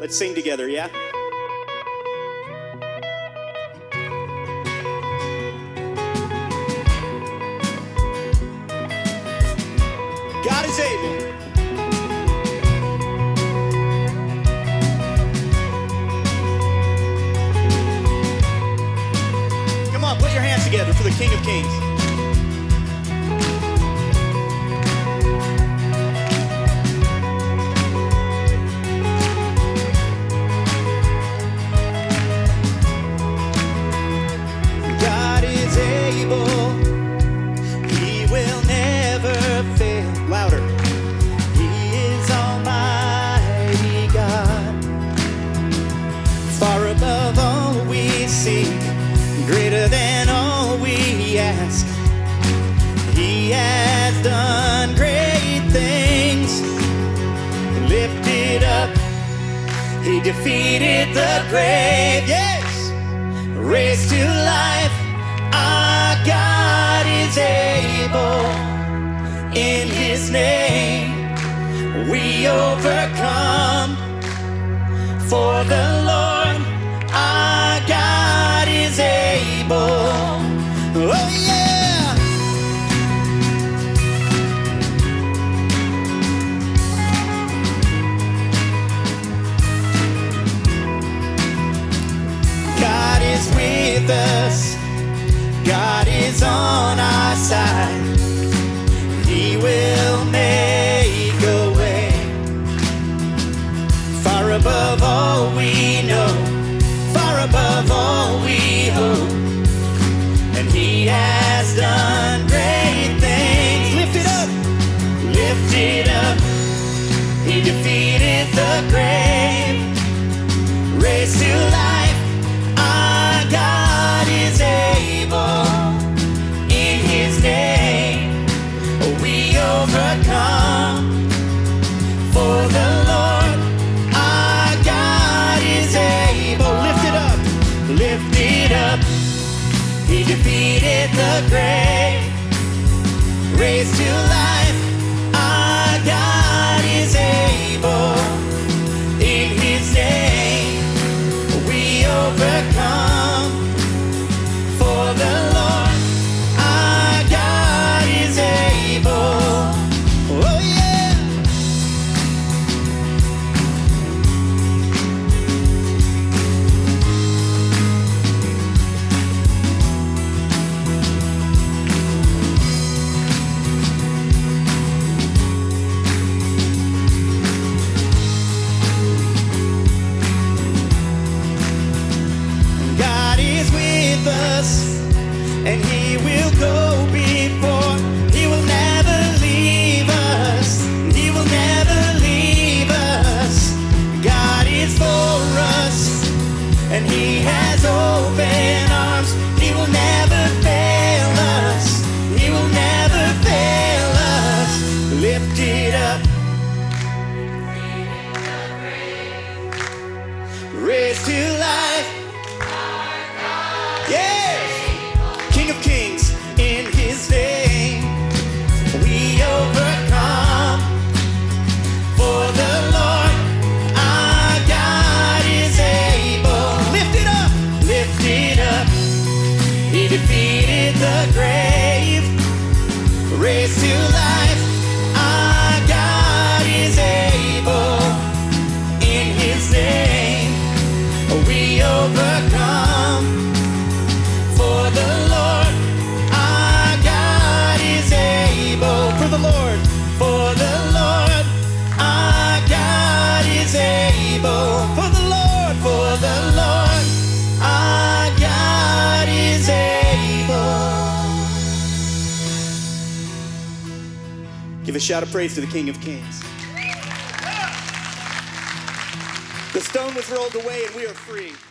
Let's sing together, yeah? God is able. Come on, put your hands together for the King of Kings. Greater than all we ask, He has done great things. Lifted up, He defeated the grave. Yes, raised to life. Our God is able. In His name, we overcome. For the Lord, our God. Oh yeah! God is with us. God is on our side. He will make a way. Far above all we know, far above all we hope. And He has done great things. Lift it up. Lift it up. He defeated the grave. Raised to life. Our God is able. In His name, we overcome. For the Lord, our God is able. Lift it up. Lift it up. He defeated the grave, raised to life. Our God is able. In His name, we overcome. For the Lord, our God is able. Oh us, and He will go before. He will never leave us. He will never leave us. God is for us, and He has open arms. He will never fail us. He will never fail us. Lift it up. Raise to life. Yes, King of Kings, in His name, we overcome. For the Lord, our God is able. Lift it up, lift it up. He defeated the grave, raised to life. Our God is able. In His name, we overcome. For the Lord, our God is able. For the Lord, our God is able. For the Lord, our God is able. Give a shout of praise to the King of Kings. The stone was rolled away and we are free.